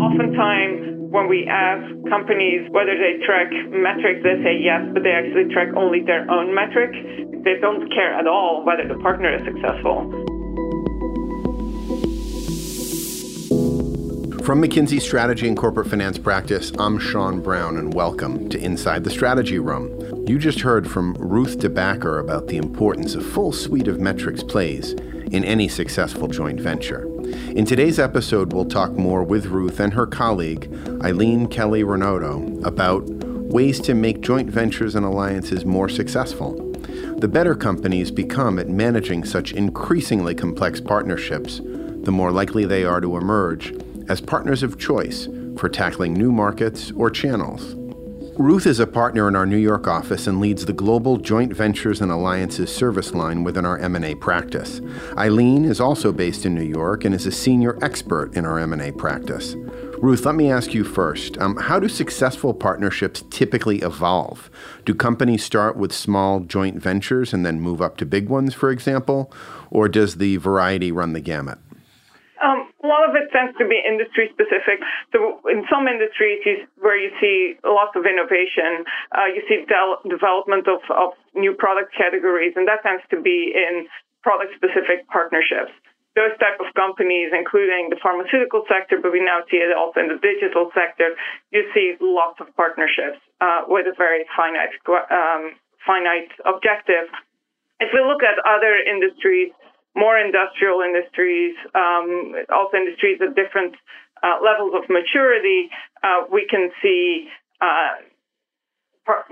Oftentimes, when we ask companies whether they track metrics, they say yes, but they actually track only their own metric. They don't care at all whether the partner is successful. From McKinsey's Strategy and Corporate Finance practice, I'm Sean Brown, and welcome to Inside the Strategy Room. You just heard from Ruth DeBacker about the importance of full suite of metrics plays in any successful joint venture. In today's episode, we'll talk more with Ruth and her colleague, Eileen Kelly Renato, about ways to make joint ventures and alliances more successful. The better companies become at managing such increasingly complex partnerships, the more likely they are to emerge as partners of choice for tackling new markets or channels. Ruth is a partner in our New York office and leads the global joint ventures and alliances service line within our M&A practice. Eileen is also based in New York and is a senior expert in our M&A practice. Ruth, let me ask you first, how do successful partnerships typically evolve? Do companies start with small joint ventures and then move up to big ones, for example, or does the variety run the gamut? A lot of it tends to be industry specific. So in some industries where you see lots of innovation, you see development of new product categories, and that tends to be in product specific partnerships. Those type of companies, including the pharmaceutical sector, but we now see it also in the digital sector, you see lots of partnerships with a very finite objective. If we look at other industries, more industrial industries, also industries at different levels of maturity, we can see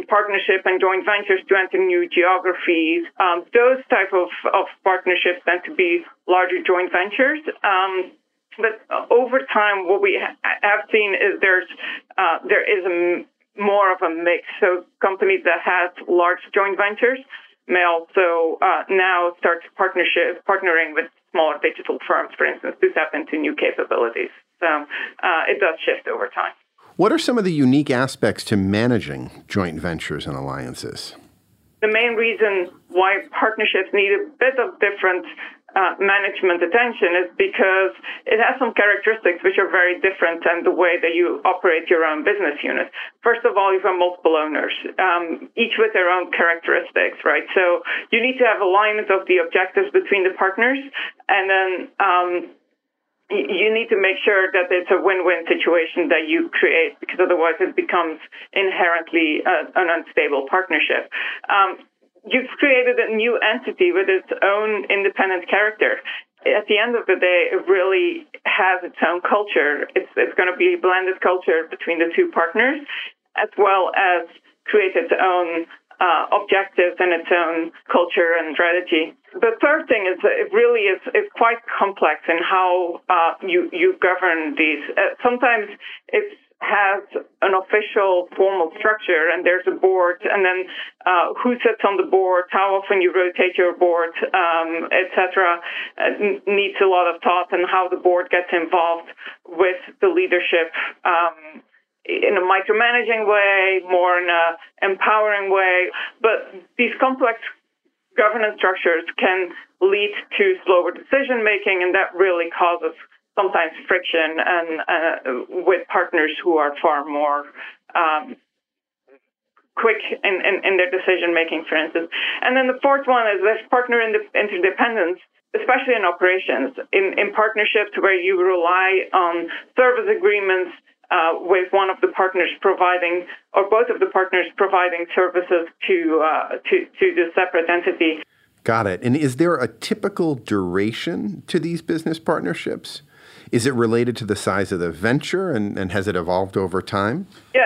partnership and joint ventures to enter new geographies. Those type of partnerships tend to be larger joint ventures. But over time, what we have seen is there is more of a mix. So companies that have large joint ventures may also now start partnering with smaller digital firms, for instance, to tap into new capabilities. So it does shift over time. What are some of the unique aspects to managing joint ventures and alliances? The main reason why partnerships need a bit of different management attention is because it has some characteristics which are very different than the way that you operate your own business unit. First of all, you have multiple owners, each with their own characteristics, right? So you need to have alignment of the objectives between the partners, and then you need to make sure that it's a win-win situation that you create, because otherwise it becomes inherently an unstable partnership. You've created a new entity with its own independent character. At the end of the day, it really has its own culture. It's going to be a blended culture between the two partners, as well as create its own objectives and its own culture and strategy. The third thing is that it really is quite complex in how you govern these. Sometimes it has an official formal structure, and there's a board, and then who sits on the board, how often you rotate your board, etc. Needs a lot of thought, and how the board gets involved with the leadership in a micromanaging way, more in a empowering way. But these complex governance structures can lead to slower decision making, and that really causes sometimes friction and with partners who are far more quick in their decision making, for instance. And then the fourth one is this partner interdependence, especially in operations, in partnerships where you rely on service agreements with one of the partners providing, or both of the partners providing services to the separate entity. Got it. And is there a typical duration to these business partnerships? Is it related to the size of the venture, and has it evolved over time? Yeah.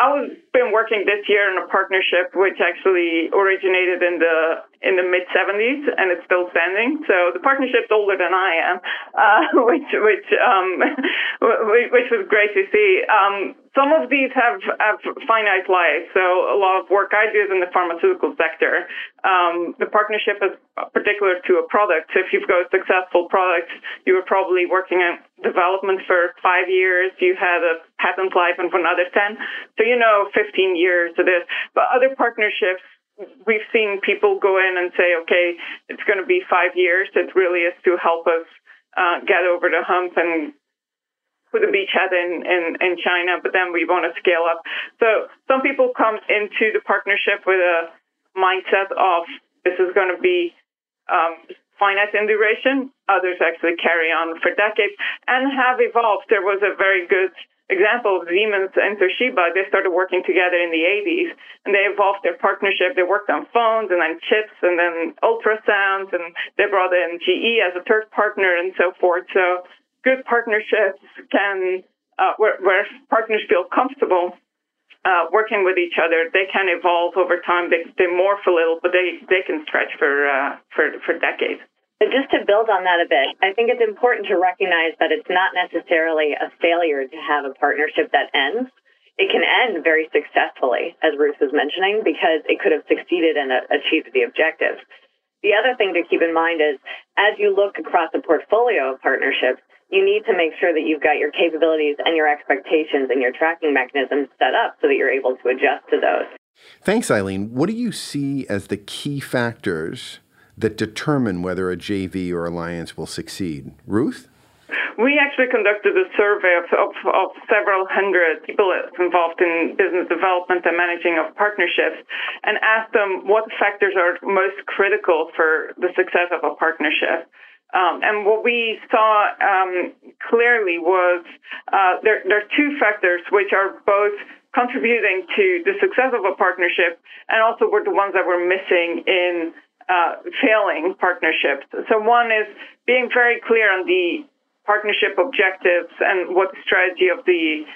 I've been working this year in a partnership which actually originated in the mid-70s, and it's still standing. So the partnership's older than I am, which was great to see. Some of these have finite lives. So a lot of work I do is in the pharmaceutical sector. The partnership is particular to a product. So if you've got a successful product, you were probably working on development for 5 years. You had a patent life and for another 10. So 15 years of this. But other partnerships, we've seen people go in and say, okay, it's going to be 5 years. It really is to help us get over the hump and with a beachhead in China, but then we want to scale up. So some people come into the partnership with a mindset of this is going to be finite in duration. Others actually carry on for decades and have evolved. There was a very good example of Siemens and Toshiba. They started working together in the 80s, and they evolved their partnership. They worked on phones and then chips and then ultrasounds, and they brought in GE as a third partner and so forth. So good partnerships can, where partners feel comfortable working with each other, they can evolve over time. They morph a little, but they can stretch for decades. But just to build on that a bit, I think it's important to recognize that it's not necessarily a failure to have a partnership that ends. It can end very successfully, as Ruth was mentioning, because it could have succeeded and achieved the objectives. The other thing to keep in mind is, as you look across a portfolio of partnerships, you need to make sure that you've got your capabilities and your expectations and your tracking mechanisms set up so that you're able to adjust to those. Thanks, Eileen. What do you see as the key factors that determine whether a JV or alliance will succeed? Ruth? We actually conducted a survey of several hundred people involved in business development and managing of partnerships, and asked them what factors are most critical for the success of a partnership. And what we saw clearly was there are two factors which are both contributing to the success of a partnership and also were the ones that were missing in failing partnerships. So one is being very clear on the partnership objectives and what the strategy of the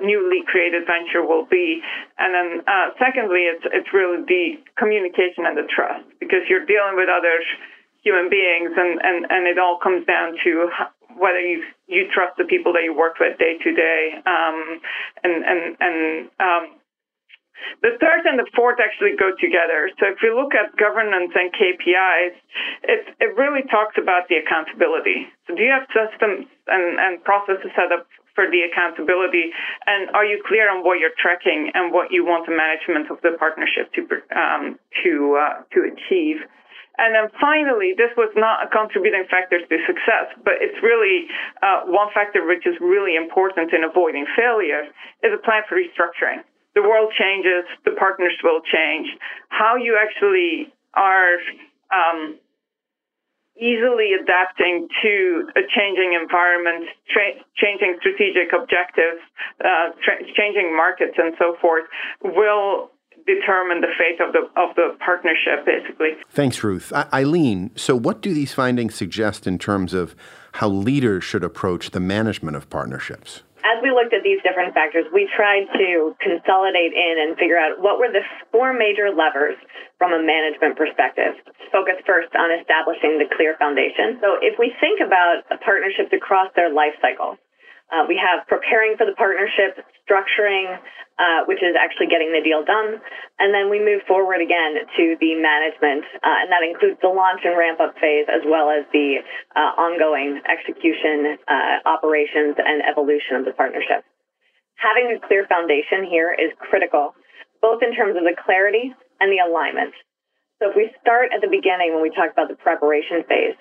newly created venture will be. And then secondly, it's really the communication and the trust, because you're dealing with others, human beings, and it all comes down to whether you trust the people that you work with day to day. The third and the fourth actually go together. So if you look at governance and KPIs, it really talks about the accountability. So do you have systems and processes set up for the accountability? And are you clear on what you're tracking and what you want the management of the partnership to achieve? And then finally, this was not a contributing factor to success, but it's really one factor which is really important in avoiding failure is a plan for restructuring. The world changes, the partners will change. How you actually are easily adapting to a changing environment, changing strategic objectives, changing markets and so forth will determine the fate of the partnership, basically. Thanks, Ruth. Eileen, so what do these findings suggest in terms of how leaders should approach the management of partnerships? As we looked at these different factors, we tried to consolidate in and figure out what were the four major levers from a management perspective. Focus first on establishing the clear foundation. So if we think about partnerships across their life cycle, we have preparing for the partnership, structuring, which is actually getting the deal done. And then we move forward again to the management, and that includes the launch and ramp-up phase, as well as the ongoing execution, operations, and evolution of the partnership. Having a clear foundation here is critical, both in terms of the clarity and the alignment. So if we start at the beginning when we talk about the preparation phase,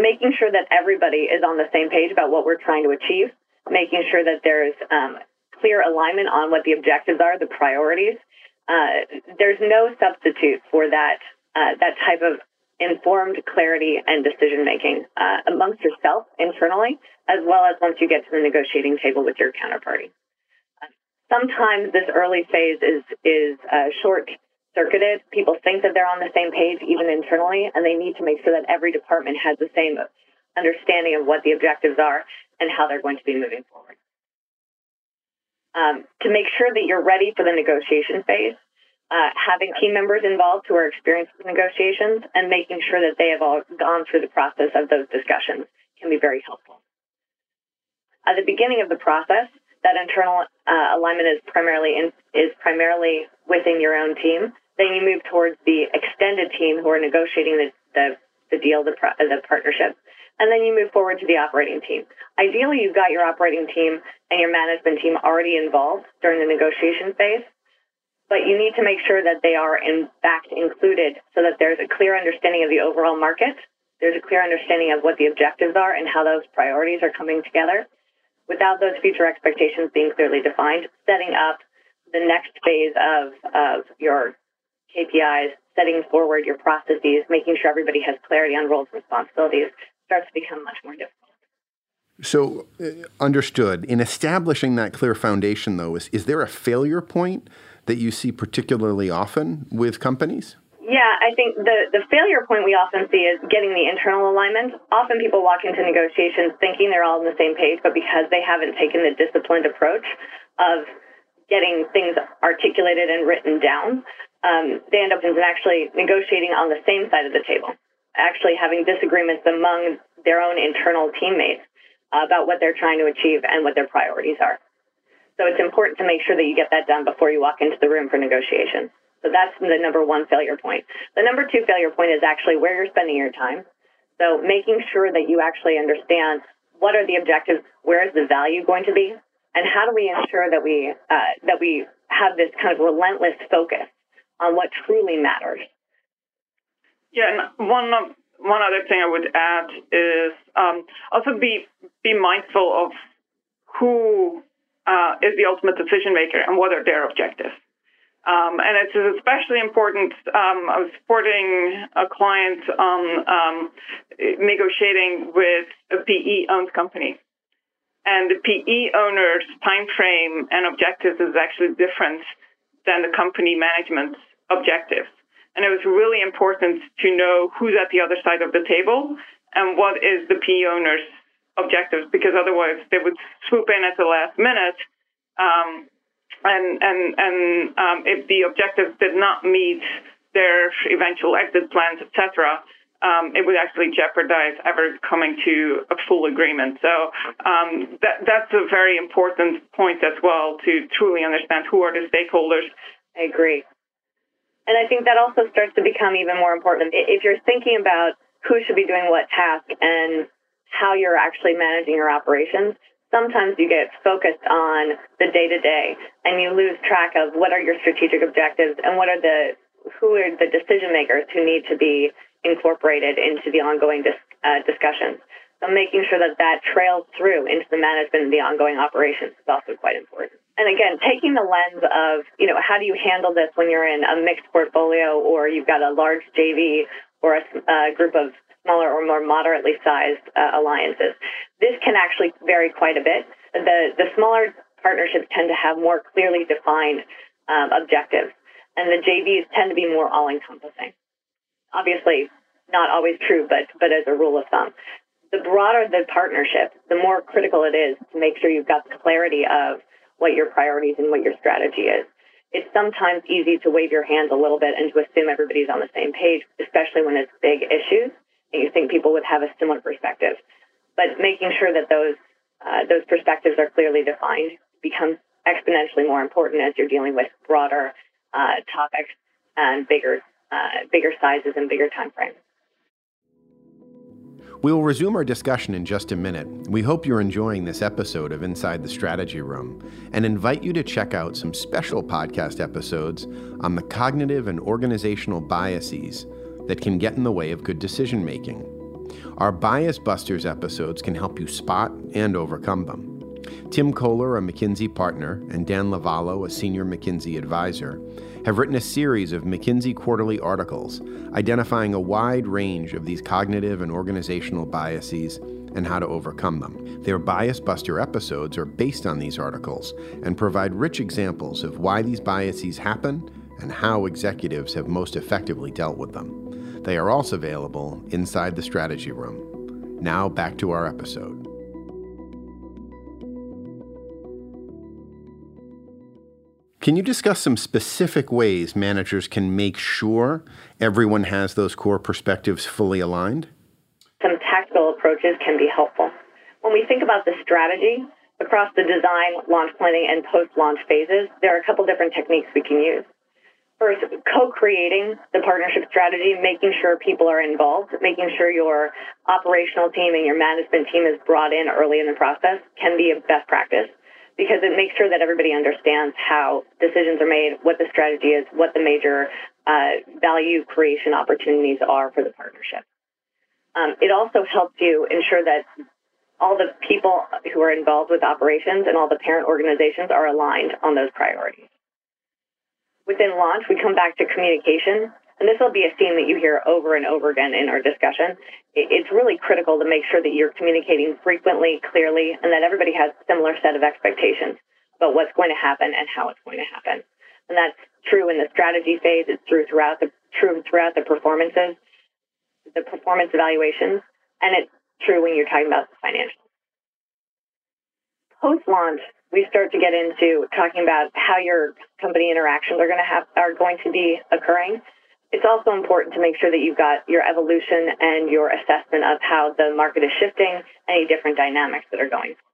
making sure that everybody is on the same page about what we're trying to achieve, making sure that there's clear alignment on what the objectives are, the priorities. There's no substitute for that type of informed clarity and decision-making amongst yourself internally, as well as once you get to the negotiating table with your counterparty. Sometimes this early phase is short-circuited. People think that they're on the same page, even internally, and they need to make sure that every department has the same understanding of what the objectives are and how they're going to be moving forward. To make sure that you're ready for the negotiation phase, having team members involved who are experienced with negotiations and making sure that they have all gone through the process of those discussions can be very helpful. At the beginning of the process, that internal alignment is primarily within your own team. Then you move towards the extended team who are negotiating the deal, the partnership. And then you move forward to the operating team. Ideally, you've got your operating team and your management team already involved during the negotiation phase, but you need to make sure that they are in fact included so that there's a clear understanding of the overall market, there's a clear understanding of what the objectives are and how those priorities are coming together. without those future expectations being clearly defined, setting up the next phase of your KPIs, setting forward your processes, making sure everybody has clarity on roles and responsibilities starts to become much more difficult. So understood. In establishing that clear foundation, though, is there a failure point that you see particularly often with companies? Yeah, I think the failure point we often see is getting the internal alignment. Often people walk into negotiations thinking they're all on the same page, but because they haven't taken the disciplined approach of getting things articulated and written down, they end up actually negotiating on the same side of the table, actually having disagreements among their own internal teammates about what they're trying to achieve and what their priorities are. So it's important to make sure that you get that done before you walk into the room for negotiation. So that's the number one failure point. The number two failure point is actually where you're spending your time. So making sure that you actually understand what are the objectives, where is the value going to be, and how do we ensure that we have this kind of relentless focus on what truly matters. Yeah, and one other thing I would add is also be mindful of who is the ultimate decision maker and what are their objectives. And it's especially important. I was supporting a client on negotiating with a PE-owned company, and the PE owner's time frame and objectives is actually different than the company management's objectives. And it was really important to know who's at the other side of the table and what is the PE owner's objectives, because otherwise they would swoop in at the last minute. If the objectives did not meet their eventual exit plans, etc., it would actually jeopardize ever coming to a full agreement. So that's a very important point as well, to truly understand who are the stakeholders. I agree. And I think that also starts to become even more important. If you're thinking about who should be doing what task and how you're actually managing your operations, sometimes you get focused on the day-to-day and you lose track of what are your strategic objectives and who are the decision makers who need to be incorporated into the ongoing discussions. So making sure that trails through into the management and the ongoing operations is also quite important. And again, taking the lens of, how do you handle this when you're in a mixed portfolio or you've got a large JV or a group of smaller or more moderately sized alliances. This can actually vary quite a bit. The smaller partnerships tend to have more clearly defined objectives, and the JVs tend to be more all-encompassing. Obviously, not always true, but as a rule of thumb. The broader the partnership, the more critical it is to make sure you've got the clarity of what your priorities and what your strategy is. It's sometimes easy to wave your hands a little bit and to assume everybody's on the same page, especially when it's big issues. And you think people would have a similar perspective. But making sure that those perspectives are clearly defined becomes exponentially more important as you're dealing with broader topics and bigger sizes and bigger time frames. We will resume our discussion in just a minute. We hope you're enjoying this episode of Inside the Strategy Room and invite you to check out some special podcast episodes on the cognitive and organizational biases that can get in the way of good decision-making. Our Bias Busters episodes can help you spot and overcome them. Tim Kohler, a McKinsey partner, and Dan Lovallo, a senior McKinsey advisor, have written a series of McKinsey Quarterly articles identifying a wide range of these cognitive and organizational biases and how to overcome them. Their Bias Buster episodes are based on these articles and provide rich examples of why these biases happen and how executives have most effectively dealt with them. They are also available inside the Strategy Room. Now back to our episode. Can you discuss some specific ways managers can make sure everyone has those core perspectives fully aligned? Some tactical approaches can be helpful. When we think about the strategy, across the design, launch planning, and post-launch phases, there are a couple different techniques we can use. First, co-creating the partnership strategy, making sure people are involved, making sure your operational team and your management team is brought in early in the process can be a best practice, because it makes sure that everybody understands how decisions are made, what the strategy is, what the major value creation opportunities are for the partnership. It also helps you ensure that all the people who are involved with operations and all the parent organizations are aligned on those priorities. Within launch, we come back to communication, and this will be a theme that you hear over and over again in our discussion. It's really critical to make sure that you're communicating frequently, clearly, and that everybody has a similar set of expectations about what's going to happen and how it's going to happen. And that's true in the strategy phase. It's true throughout the performances, the performance evaluations, and it's true when you're talking about the financials. Post-launch, we start to get into talking about how your company interactions are going to be occurring. It's also important to make sure that you've got your evolution and your assessment of how the market is shifting, any different dynamics that are going forward.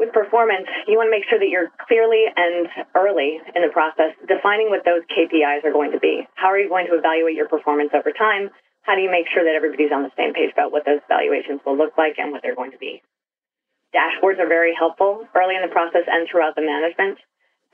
With performance, you want to make sure that you're clearly and early in the process defining what those KPIs are going to be. How are you going to evaluate your performance over time? How do you make sure that everybody's on the same page about what those evaluations will look like and what they're going to be? Dashboards are very helpful early in the process and throughout the management.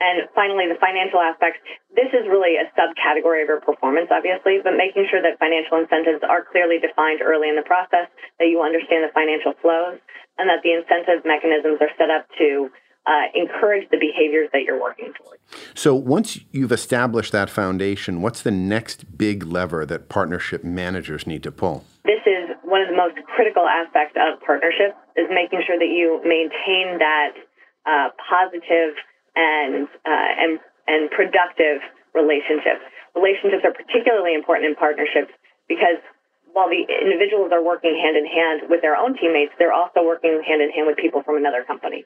And finally, the financial aspects. This is really a subcategory of your performance, obviously, but making sure that financial incentives are clearly defined early in the process, that you understand the financial flows, and that the incentive mechanisms are set up to encourage the behaviors that you're working towards. So once you've established that foundation, what's the next big lever that partnership managers need to pull? This is one of the most critical aspects of partnership, is making sure that you maintain that positive and productive relationships. Relationships are particularly important in partnerships because while the individuals are working hand-in-hand with their own teammates, they're also working hand-in-hand with people from another company.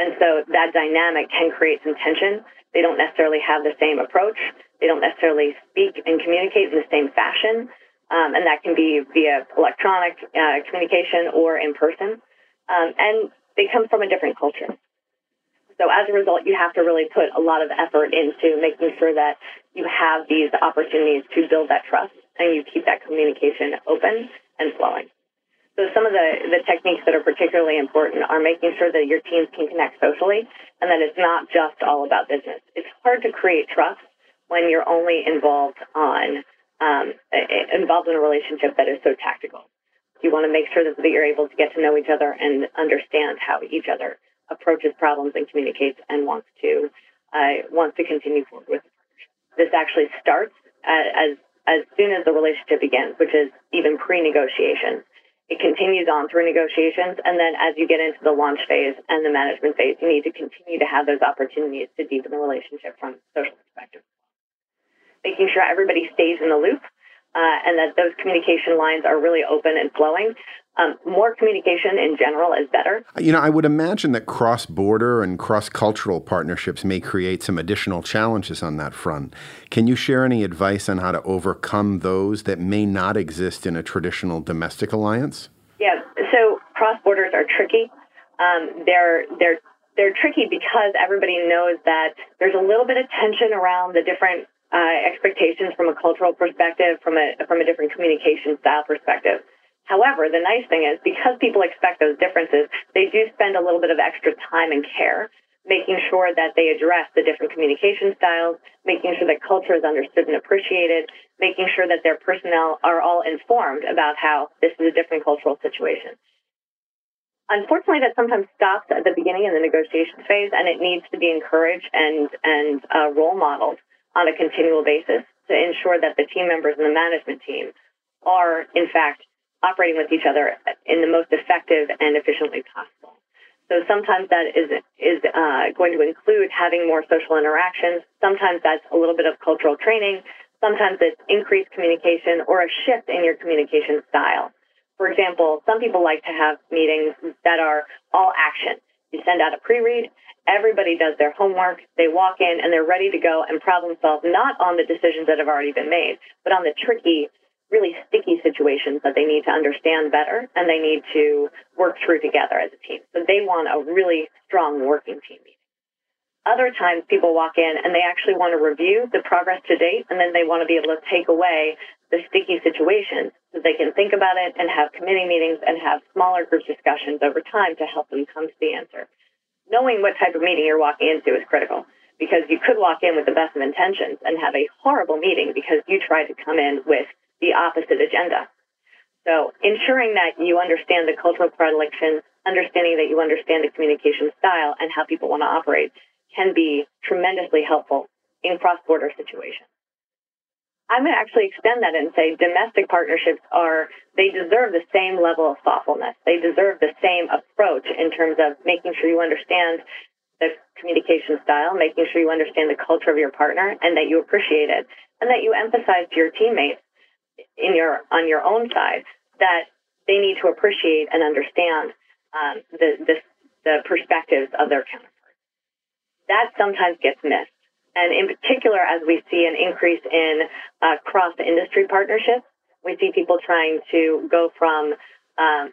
And so that dynamic can create some tension. They don't necessarily have the same approach. They don't necessarily speak and communicate in the same fashion. And that can be via electronic communication or in person. And they come from a different culture. So as a result, you have to really put a lot of effort into making sure that you have these opportunities to build that trust and you keep that communication open and flowing. So some of the techniques that are particularly important are making sure that your teams can connect socially and that it's not just all about business. It's hard to create trust when you're only involved in a relationship that is so tactical. You want to make sure that you're able to get to know each other and understand how each other approaches problems and communicates and wants to continue forward with the partnership. This actually starts as soon as the relationship begins, which is even pre-negotiation. It continues on through negotiations, and then as you get into the launch phase and the management phase, you need to continue to have those opportunities to deepen the relationship from a social perspective. Making sure everybody stays in the loop and that those communication lines are really open and flowing. More communication in general is better. I would imagine that cross-border and cross-cultural partnerships may create some additional challenges on that front. Can you share any advice on how to overcome those that may not exist in a traditional domestic alliance? Yeah, so cross-borders are tricky. They're tricky because everybody knows that there's a little bit of tension around the different expectations from a cultural perspective, from a different communication style perspective. However, the nice thing is, because people expect those differences, they do spend a little bit of extra time and care making sure that they address the different communication styles, making sure that culture is understood and appreciated, making sure that their personnel are all informed about how this is a different cultural situation. Unfortunately, that sometimes stops at the beginning in the negotiation phase, and it needs to be encouraged and role modeled on a continual basis to ensure that the team members and the management team are, in fact, operating with each other in the most effective and efficiently possible. So sometimes that is going to include having more social interactions. Sometimes that's a little bit of cultural training. Sometimes it's increased communication or a shift in your communication style. For example, some people like to have meetings that are all action. You send out a pre-read, everybody does their homework, they walk in, and they're ready to go and problem solve, not on the decisions that have already been made, but on the tricky, really sticky situations that they need to understand better and they need to work through together as a team. So they want a really strong working team meeting. Other times people walk in and they actually want to review the progress to date, and then they want to be able to take away the sticky situations so they can think about it and have committee meetings and have smaller group discussions over time to help them come to the answer. Knowing what type of meeting you're walking into is critical, because you could walk in with the best of intentions and have a horrible meeting because you tried to come in with the opposite agenda. So ensuring that you understand the cultural predilections, understanding that you understand the communication style and how people want to operate can be tremendously helpful in cross-border situations. I'm going to actually extend that and say domestic partnerships they deserve the same level of thoughtfulness. They deserve the same approach in terms of making sure you understand the communication style, making sure you understand the culture of your partner and that you appreciate it, and that you emphasize to your teammates on your own side that they need to appreciate and understand the perspectives of their counterparts. That sometimes gets missed. And in particular, as we see an increase in cross-industry partnerships, we see people trying to go from, a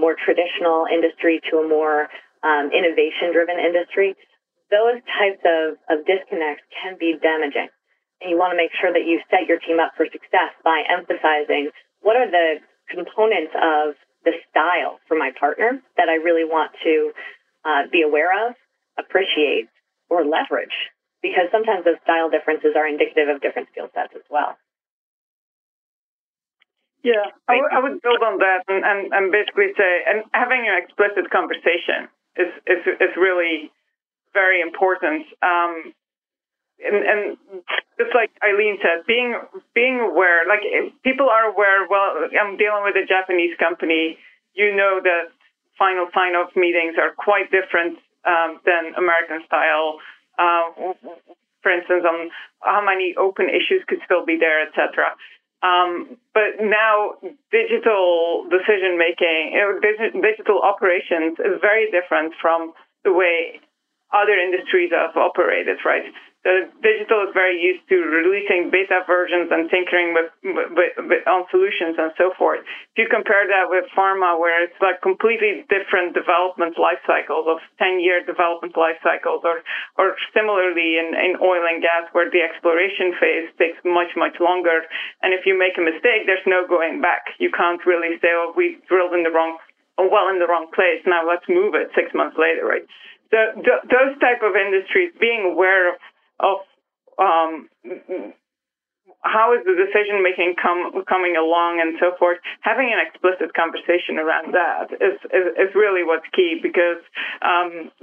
more traditional industry to a more innovation-driven industry. Those types of disconnects can be damaging. And you want to make sure that you set your team up for success by emphasizing what are the components of the style for my partner that I really want to be aware of, appreciate, or leverage. Because sometimes those style differences are indicative of different skill sets as well. Yeah, I would build on that and basically say, and having an explicit conversation is really very important. And just like Eileen said, being aware, like people are aware, well, I'm dealing with a Japanese company, you know that final sign-off meetings are quite different than American style. For instance, on how many open issues could still be there, etc. But now, digital decision making, digital operations is very different from the way other industries have operated. Right, the digital is very used to releasing beta versions and tinkering with on solutions and so forth. If you compare that with pharma, where it's like completely different development life cycles of 10-year development life cycles, or similarly in oil and gas, where the exploration phase takes much longer. And if you make a mistake, there's no going back. You can't really say, "Oh, we drilled in the wrong place. Now let's move it 6 months later." Right. Those type of industries, being aware of how is the decision-making coming along and so forth, having an explicit conversation around that is really what's key, because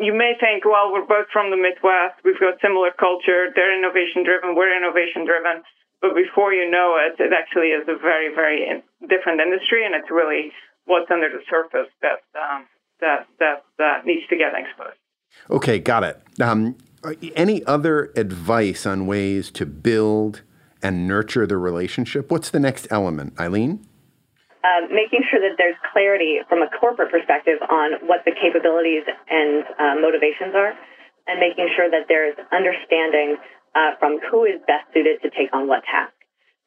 you may think, well, we're both from the Midwest, we've got similar culture, they're innovation-driven, we're innovation-driven, but before you know it, it actually is a very, very different industry, and it's really what's under the surface that needs to get exposed. Okay, got it. Any other advice on ways to build and nurture the relationship? What's the next element, Eileen? Making sure that there's clarity from a corporate perspective on what the capabilities and motivations are, and making sure that there's understanding from who is best suited to take on what task.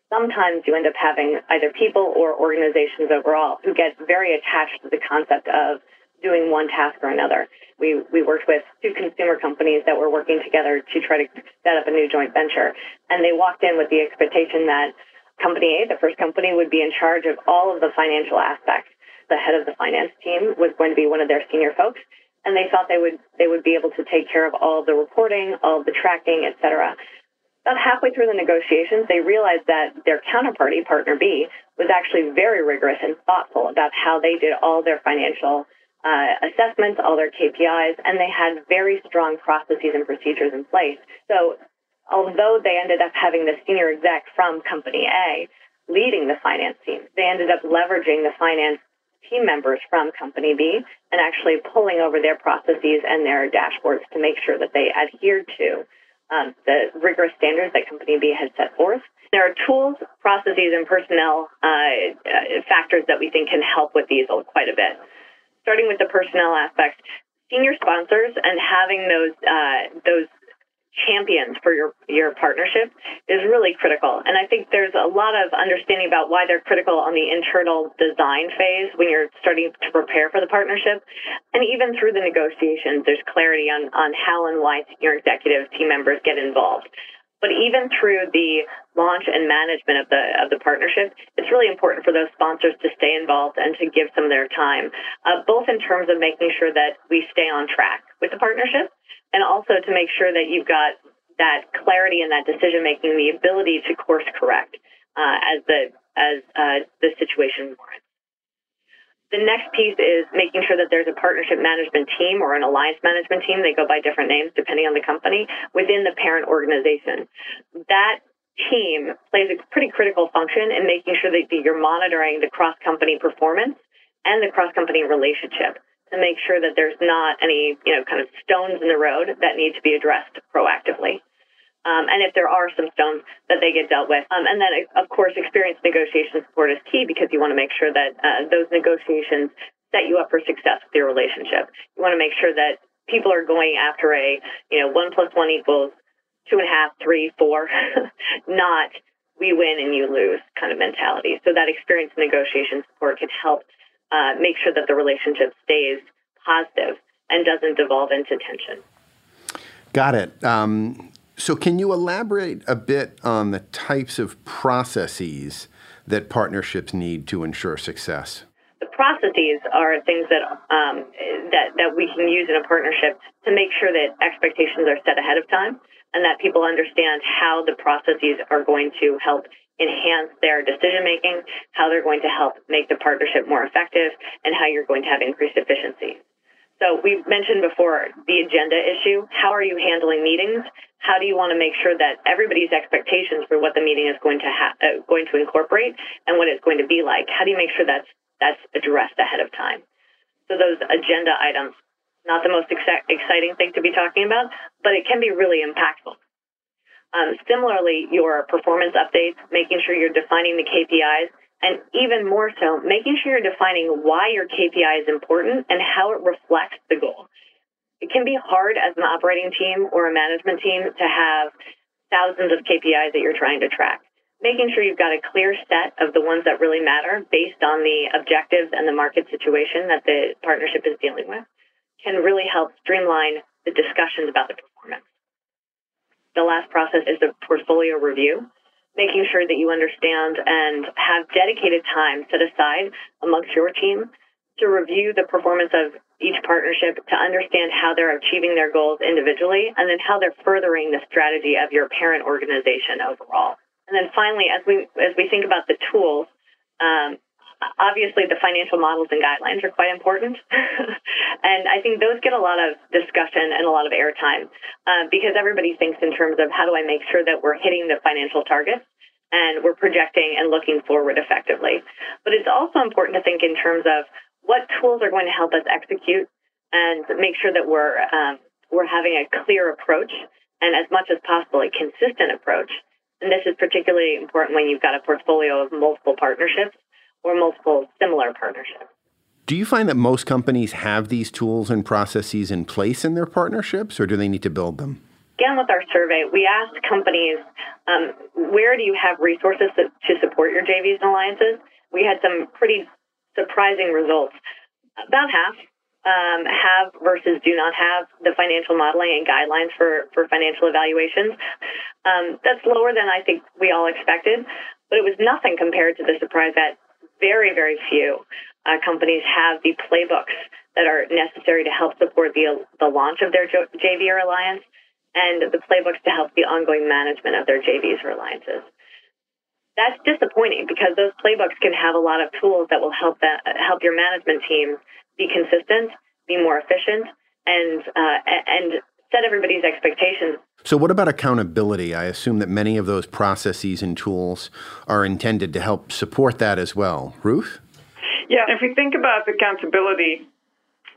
Sometimes you end up having either people or organizations overall who get very attached to the concept of doing one task or another. We worked with two consumer companies that were working together to try to set up a new joint venture. And they walked in with the expectation that company A, the first company, would be in charge of all of the financial aspects. The head of the finance team was going to be one of their senior folks. And they thought they would be able to take care of all the reporting, all the tracking, et cetera. About halfway through the negotiations, they realized that their counterparty, partner B, was actually very rigorous and thoughtful about how they did all their financial assessments, all their KPIs, and they had very strong processes and procedures in place. So although they ended up having the senior exec from company A leading the finance team, they ended up leveraging the finance team members from company B and actually pulling over their processes and their dashboards to make sure that they adhered to the rigorous standards that company B had set forth. There are tools, processes, and personnel factors that we think can help with these quite a bit. Starting with the personnel aspect, senior sponsors and having those champions for your partnership is really critical. And I think there's a lot of understanding about why they're critical on the internal design phase when you're starting to prepare for the partnership. And even through the negotiations, there's clarity on how and why senior executive team members get involved. But even through the launch and management of the partnership, it's really important for those sponsors to stay involved and to give some of their time, both in terms of making sure that we stay on track with the partnership and also to make sure that you've got that clarity and that decision-making, the ability to course correct as the situation warrants. The next piece is making sure that there's a partnership management team or an alliance management team. They go by different names depending on the company within the parent organization. That team plays a pretty critical function in making sure that you're monitoring the cross-company performance and the cross-company relationship to make sure that there's not any, kind of stones in the road that need to be addressed proactively. And if there are some stones, that they get dealt with. And then, of course, experienced negotiation support is key because you want to make sure that those negotiations set you up for success with your relationship. You want to make sure that people are going after a, 1 + 1 = 2.5, 3, 4, not we win and you lose kind of mentality. So that experienced negotiation support can help make sure that the relationship stays positive and doesn't devolve into tension. Got it. So can you elaborate a bit on the types of processes that partnerships need to ensure success? The processes are things that that we can use in a partnership to make sure that expectations are set ahead of time and that people understand how the processes are going to help enhance their decision-making, how they're going to help make the partnership more effective, and how you're going to have increased efficiency. So we mentioned before the agenda issue. How are you handling meetings? How do you want to make sure that everybody's expectations for what the meeting is going to incorporate and what it's going to be like? How do you make sure that's addressed ahead of time? So those agenda items, not the most exciting thing to be talking about, but it can be really impactful. Similarly, your performance updates, making sure you're defining the KPIs, and even more so, making sure you're defining why your KPI is important and how it reflects the goal. It can be hard as an operating team or a management team to have thousands of KPIs that you're trying to track. Making sure you've got a clear set of the ones that really matter based on the objectives and the market situation that the partnership is dealing with can really help streamline the discussions about the performance. The last process is the portfolio review. Making sure that you understand and have dedicated time set aside amongst your team to review the performance of each partnership to understand how they're achieving their goals individually and then how they're furthering the strategy of your parent organization overall. And then finally, as we think about the tools, obviously the financial models and guidelines are quite important. And I think those get a lot of discussion and a lot of airtime because everybody thinks in terms of how do I make sure that we're hitting the financial targets and we're projecting and looking forward effectively. But it's also important to think in terms of what tools are going to help us execute and make sure that we're having a clear approach and as much as possible a consistent approach. And this is particularly important when you've got a portfolio of multiple partnerships or multiple similar partnerships. Do you find that most companies have these tools and processes in place in their partnerships, or do they need to build them? Again, with our survey, we asked companies, where do you have resources to support your JVs and alliances? We had some pretty surprising results. About half have versus do not have the financial modeling and guidelines for financial evaluations. That's lower than I think we all expected, but it was nothing compared to the surprise that very, very few companies have the playbooks that are necessary to help support the launch of their JV or alliance and the playbooks to help the ongoing management of their JVs or alliances. That's disappointing because those playbooks can have a lot of tools that will help your management team be consistent, be more efficient, and set everybody's expectations. So what about accountability? I assume that many of those processes and tools are intended to help support that as well. Ruth? Yeah, if we think about accountability,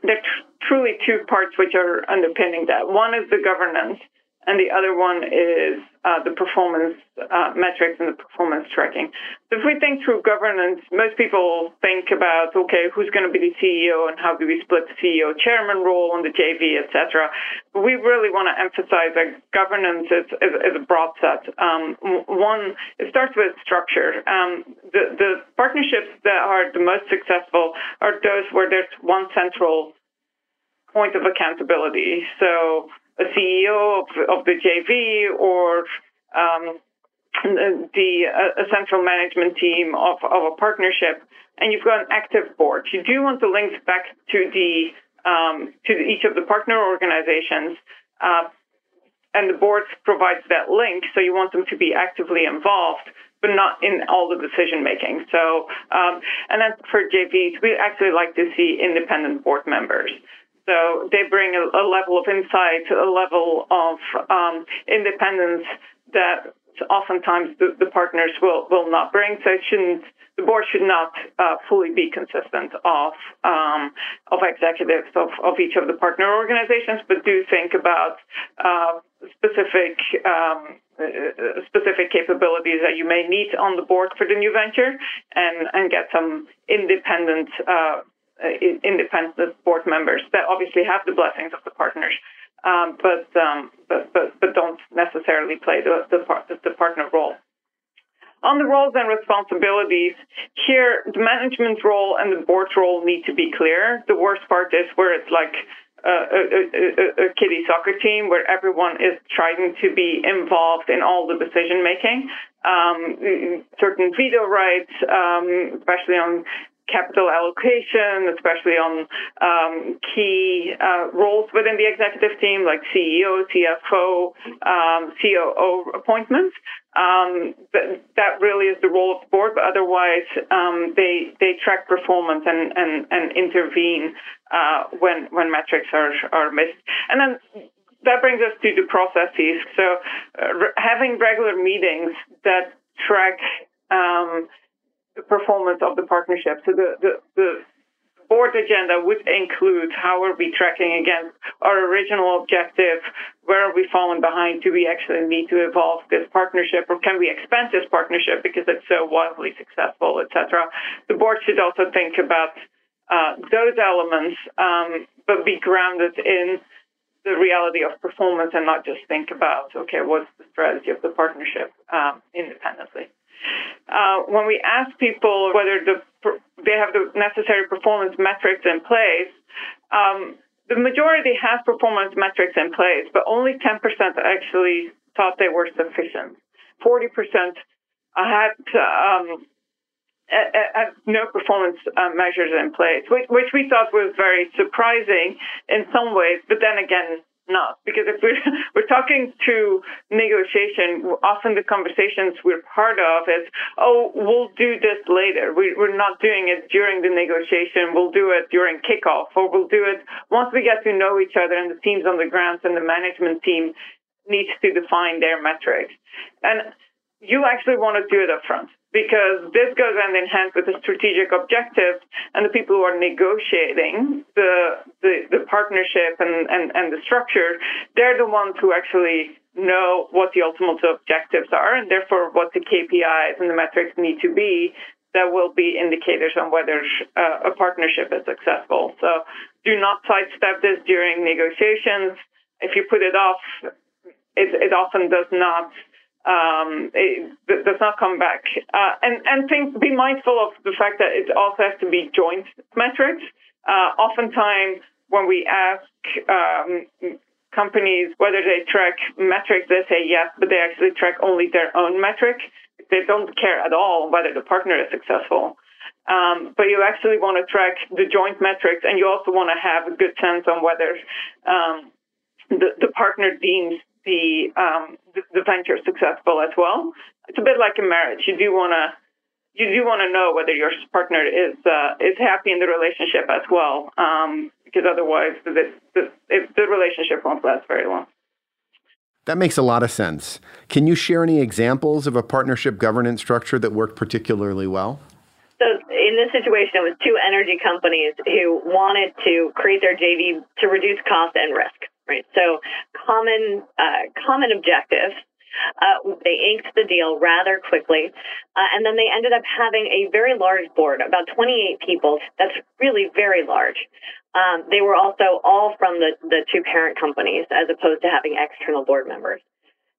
there are truly two parts which are underpinning that. One is the governance, and the other one is the performance metrics and the performance tracking. So if we think through governance, most people think about, okay, who's going to be the CEO and how do we split the CEO chairman role on the JV, et cetera. But we really want to emphasize that governance is a broad set. One, it starts with structure. The partnerships that are the most successful are those where there's one central point of accountability. So a CEO of the JV or a central management team of a partnership, and you've got an active board. You do want the links back to each of the partner organizations, and the board provides that link, so you want them to be actively involved. but not in all the decision making. So, and then for JVs, we actually like to see independent board members. So they bring a level of insight, a level of independence that oftentimes the partners will not bring. So it shouldn't, the board should not fully be consistent of executives of each of the partner organizations, but do think about specific capabilities that you may need on the board for the new venture, and get some independent board members that obviously have the blessings of the partners, but don't necessarily play the partner role. On the roles and responsibilities, here the management role and the board role need to be clear. The worst part is where it's like a kiddie soccer team where everyone is trying to be involved in all the decision making. Certain veto rights, especially on capital allocation, especially on key roles within the executive team, like CEO, CFO, COO appointments. That really is the role of the board, but otherwise they track performance and intervene when metrics are missed. And then that brings us to the processes. So having regular meetings that track the performance of the partnership. So the board agenda would include how are we tracking against our original objective, where are we falling behind, do we actually need to evolve this partnership, or can we expand this partnership because it's so wildly successful, etc. The board should also think about those elements, but be grounded in the reality of performance and not just think about, okay, what's the strategy of the partnership independently. When we ask people whether they have the necessary performance metrics in place, the majority has performance metrics in place, but only 10% actually thought they were sufficient. 40% had no performance measures in place, which we thought was very surprising in some ways, but then again, not, because if we're talking to negotiation, often the conversations we're part of is, oh, we'll do this later. We're not doing it during the negotiation. We'll do it during kickoff, or we'll do it once we get to know each other and the teams on the ground and the management team needs to define their metrics. And you actually want to do it up front, because this goes hand in hand with the strategic objectives, and the people who are negotiating the partnership and the structure, they're the ones who actually know what the ultimate objectives are, and therefore what the KPIs and the metrics need to be that will be indicators on whether a partnership is successful. So do not sidestep this during negotiations. If you put it off, it often does not... it does not come back. And be mindful of the fact that it also has to be joint metrics. Oftentimes, when we ask companies whether they track metrics, they say yes, but they actually track only their own metric. They don't care at all whether the partner is successful. But you actually want to track the joint metrics, and you also want to have a good sense on whether the partner deems the venture successful as well. It's a bit like a marriage. You do want to know whether your partner is happy in the relationship as well, because otherwise the relationship won't last very long. That makes a lot of sense. Can you share any examples of a partnership governance structure that worked particularly well? So in this situation, it was two energy companies who wanted to create their JV to reduce cost and risk. Right. So common objective. They inked the deal rather quickly. And then they ended up having a very large board, about 28 people. That's really very large. They were also all from the two parent companies, as opposed to having external board members.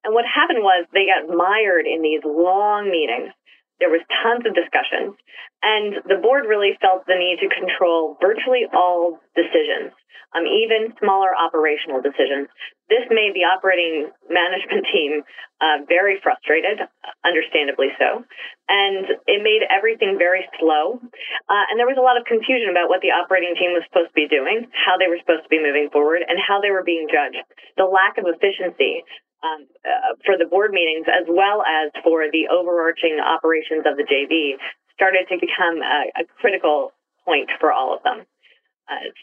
And what happened was they got mired in these long meetings. There was tons of discussions, and the board really felt the need to control virtually all decisions, even smaller operational decisions. This made the operating management team very frustrated, understandably so, and it made everything very slow. And there was a lot of confusion about what the operating team was supposed to be doing, how they were supposed to be moving forward, and how they were being judged. The lack of efficiency for the board meetings, as well as for the overarching operations of the JV, started to become a critical point for all of them.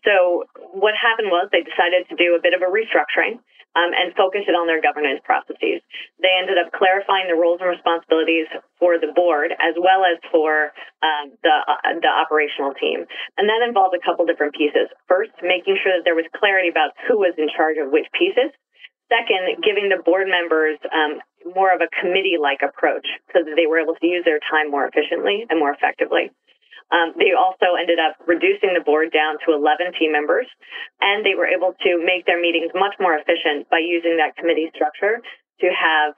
So what happened was they decided to do a bit of a restructuring and focus it on their governance processes. They ended up clarifying the roles and responsibilities for the board as well as for the operational team. And that involved a couple different pieces. First, making sure that there was clarity about who was in charge of which pieces. Second, giving the board members more of a committee-like approach so that they were able to use their time more efficiently and more effectively. They also ended up reducing the board down to 11 team members, and they were able to make their meetings much more efficient by using that committee structure to have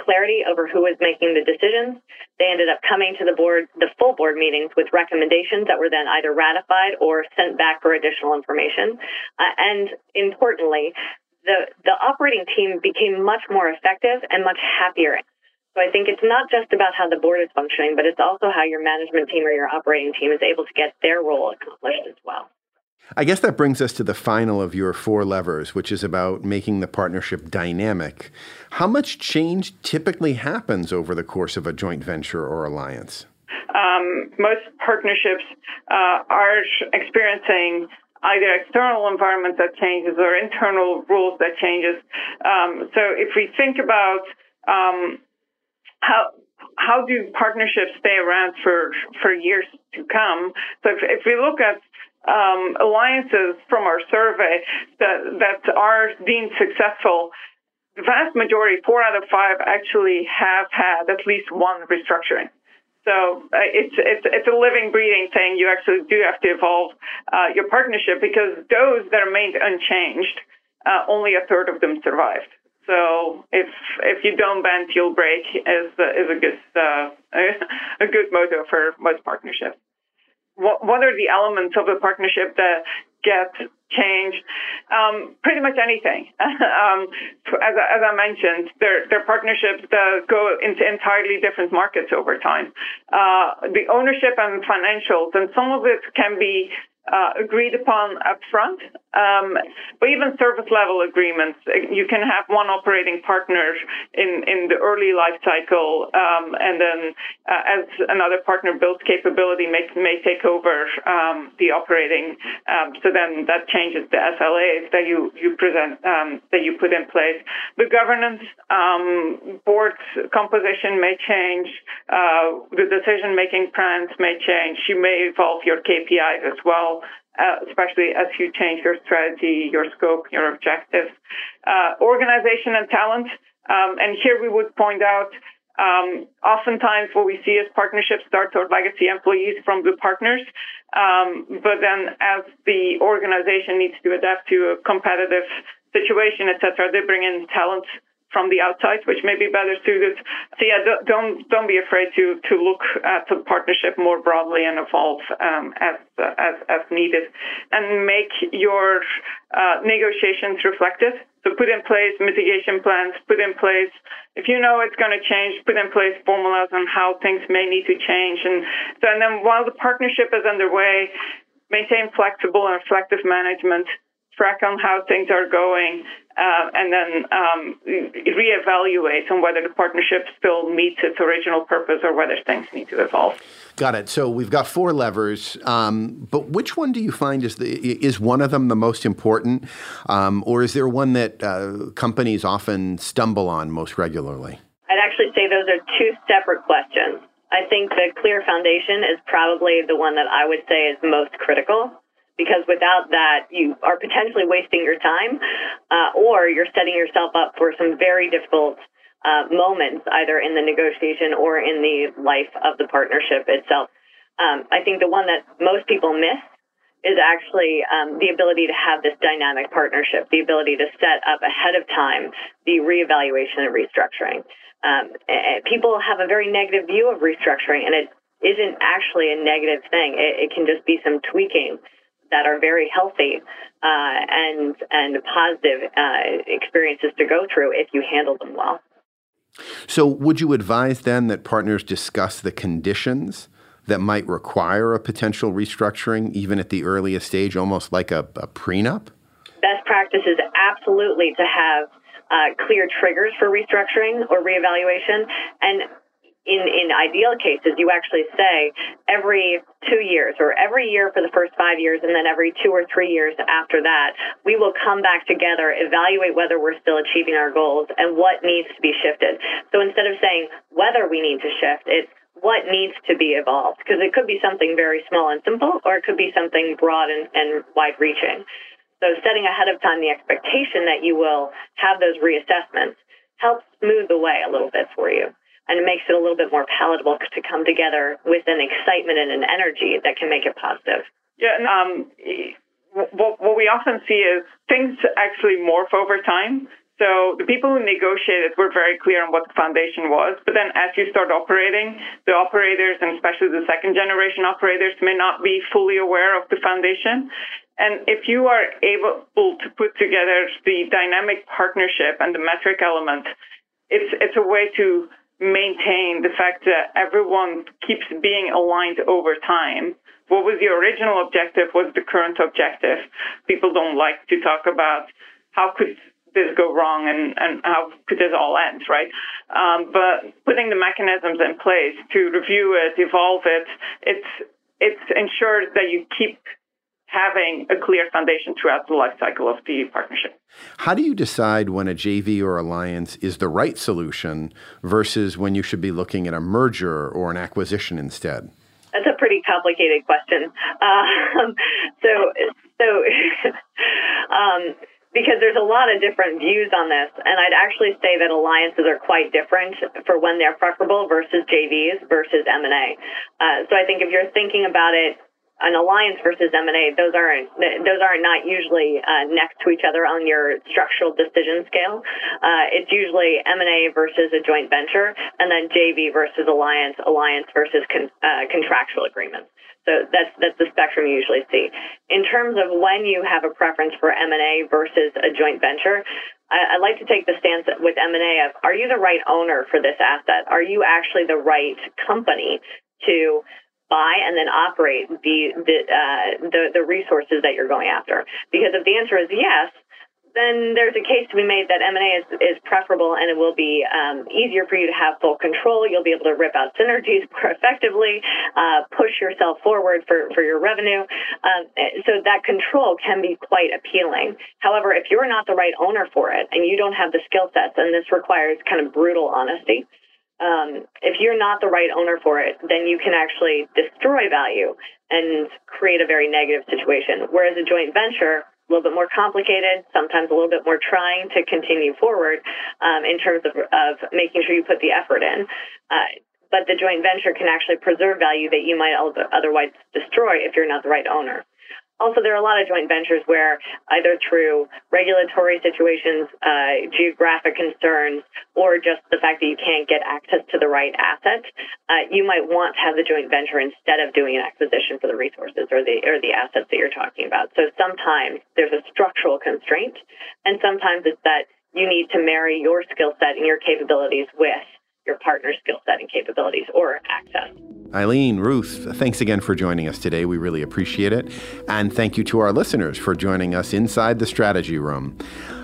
clarity over who was making the decisions. They ended up coming to the board, the full board meetings, with recommendations that were then either ratified or sent back for additional information. And importantly, the operating team became much more effective and much happier. So I think it's not just about how the board is functioning, but it's also how your management team or your operating team is able to get their role accomplished as well. I guess that brings us to the final of your four levers, which is about making the partnership dynamic. How much change typically happens over the course of a joint venture or alliance? Most partnerships are experiencing either external environment that changes or internal rules that changes. So if we think about how do partnerships stay around for years to come? So if we look at alliances from our survey that are deemed successful, the vast majority, 4 out of 5, actually have had at least one restructuring. So it's a living, breathing thing. You actually do have to evolve your partnership, because those that remained unchanged, only a third of them survived. So if you don't bend, you'll break is a good motto for most partnerships. What are the elements of a partnership that get changed? Pretty much anything. As I mentioned, they're partnerships that go into entirely different markets over time. The ownership and financials, and some of it can be agreed upon upfront, but even service level agreements. You can have one operating partner in the early life cycle, and then as another partner builds capability, may take over the operating. So then that changes the SLAs that you present, that you put in place. The governance, board composition may change. The decision making plans may change. You may evolve your KPIs as well. Especially as you change your strategy, your scope, your objectives. Organization and talent, and here we would point out oftentimes what we see is partnerships start with legacy employees from the partners, but then as the organization needs to adapt to a competitive situation, etc., they bring in talent from the outside, which may be better suited. So yeah, don't be afraid to look at the partnership more broadly and evolve as needed, and make your negotiations reflective. So put in place mitigation plans. Put in place, if you know it's going to change, put in place formulas on how things may need to change. And then while the partnership is underway, maintain flexible and reflective management. Track on how things are going, and then reevaluate on whether the partnership still meets its original purpose or whether things need to evolve. Got it. So we've got four levers, but which one do you find is one of them the most important, or is there one that companies often stumble on most regularly? I'd actually say those are two separate questions. I think the clear foundation is probably the one that I would say is most critical, because without that, you are potentially wasting your time, or you're setting yourself up for some very difficult moments, either in the negotiation or in the life of the partnership itself. I think the one that most people miss is actually the ability to have this dynamic partnership, the ability to set up ahead of time the reevaluation and restructuring. People have a very negative view of restructuring, and it isn't actually a negative thing. It can just be some tweaking that are very healthy and positive experiences to go through if you handle them well. So would you advise then that partners discuss the conditions that might require a potential restructuring, even at the earliest stage, almost like a prenup? Best practice is absolutely to have clear triggers for restructuring or reevaluation. And in ideal cases, you actually say every 2 years or every year for the first 5 years, and then every 2 or 3 years after that, we will come back together, evaluate whether we're still achieving our goals and what needs to be shifted. So instead of saying whether we need to shift, it's what needs to be evolved, because it could be something very small and simple, or it could be something broad and wide-reaching. So setting ahead of time the expectation that you will have those reassessments helps smooth the way a little bit for you. And it makes it a little bit more palatable to come together with an excitement and an energy that can make it positive. Yeah, and what we often see is things actually morph over time. So the people who negotiated were very clear on what the foundation was. But then as you start operating, the operators, and especially the second-generation operators, may not be fully aware of the foundation. And if you are able to put together the dynamic partnership and the metric element, it's a way to maintain the fact that everyone keeps being aligned over time. What was the original objective was the current objective. People don't like to talk about how could this go wrong and how could this all end, right? But putting the mechanisms in place to review it, evolve it, it's ensured that you keep having a clear foundation throughout the life cycle of the partnership. How do you decide when a JV or alliance is the right solution versus when you should be looking at a merger or an acquisition instead? That's a pretty complicated question. Because there's a lot of different views on this, and I'd actually say that alliances are quite different for when they're preferable versus JVs versus M&A. So I think if you're thinking about it, an alliance versus M&A, those are not usually next to each other on your structural decision scale. It's usually M&A versus a joint venture, and then JV versus alliance versus contractual agreements. So that's the spectrum you usually see. In terms of when you have a preference for M&A versus a joint venture, I like to take the stance with M&A of, are you the right owner for this asset? Are you actually the right company to buy and then operate the resources that you're going after? Because if the answer is yes, then there's a case to be made that M&A is preferable, and it will be easier for you to have full control. You'll be able to rip out synergies more effectively, push yourself forward for your revenue. So that control can be quite appealing. However, if you're not the right owner for it and you don't have the skill sets, and this requires kind of brutal honesty, if you're not the right owner for it, then you can actually destroy value and create a very negative situation. Whereas a joint venture, a little bit more complicated, sometimes a little bit more trying to continue forward in terms of making sure you put the effort in. But the joint venture can actually preserve value that you might otherwise destroy if you're not the right owner. Also, there are a lot of joint ventures where either through regulatory situations, geographic concerns, or just the fact that you can't get access to the right asset, you might want to have the joint venture instead of doing an acquisition for the resources or the assets that you're talking about. So sometimes there's a structural constraint, and sometimes it's that you need to marry your skill set and your capabilities with your partner's skill set and capabilities or access. Eileen, Ruth, thanks again for joining us today. We really appreciate it. And thank you to our listeners for joining us inside the Strategy Room.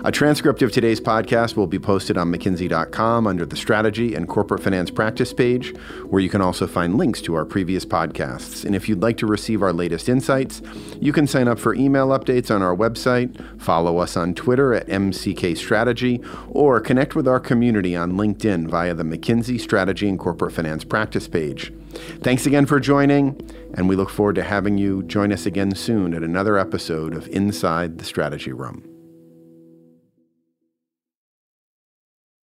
A transcript of today's podcast will be posted on McKinsey.com under the Strategy and Corporate Finance Practice page, where you can also find links to our previous podcasts. And if you'd like to receive our latest insights, you can sign up for email updates on our website, follow us on Twitter at MCK Strategy, or connect with our community on LinkedIn via the McKinsey Strategy and Corporate Finance Practice page. Thanks again for joining, and we look forward to having you join us again soon at another episode of Inside the Strategy Room.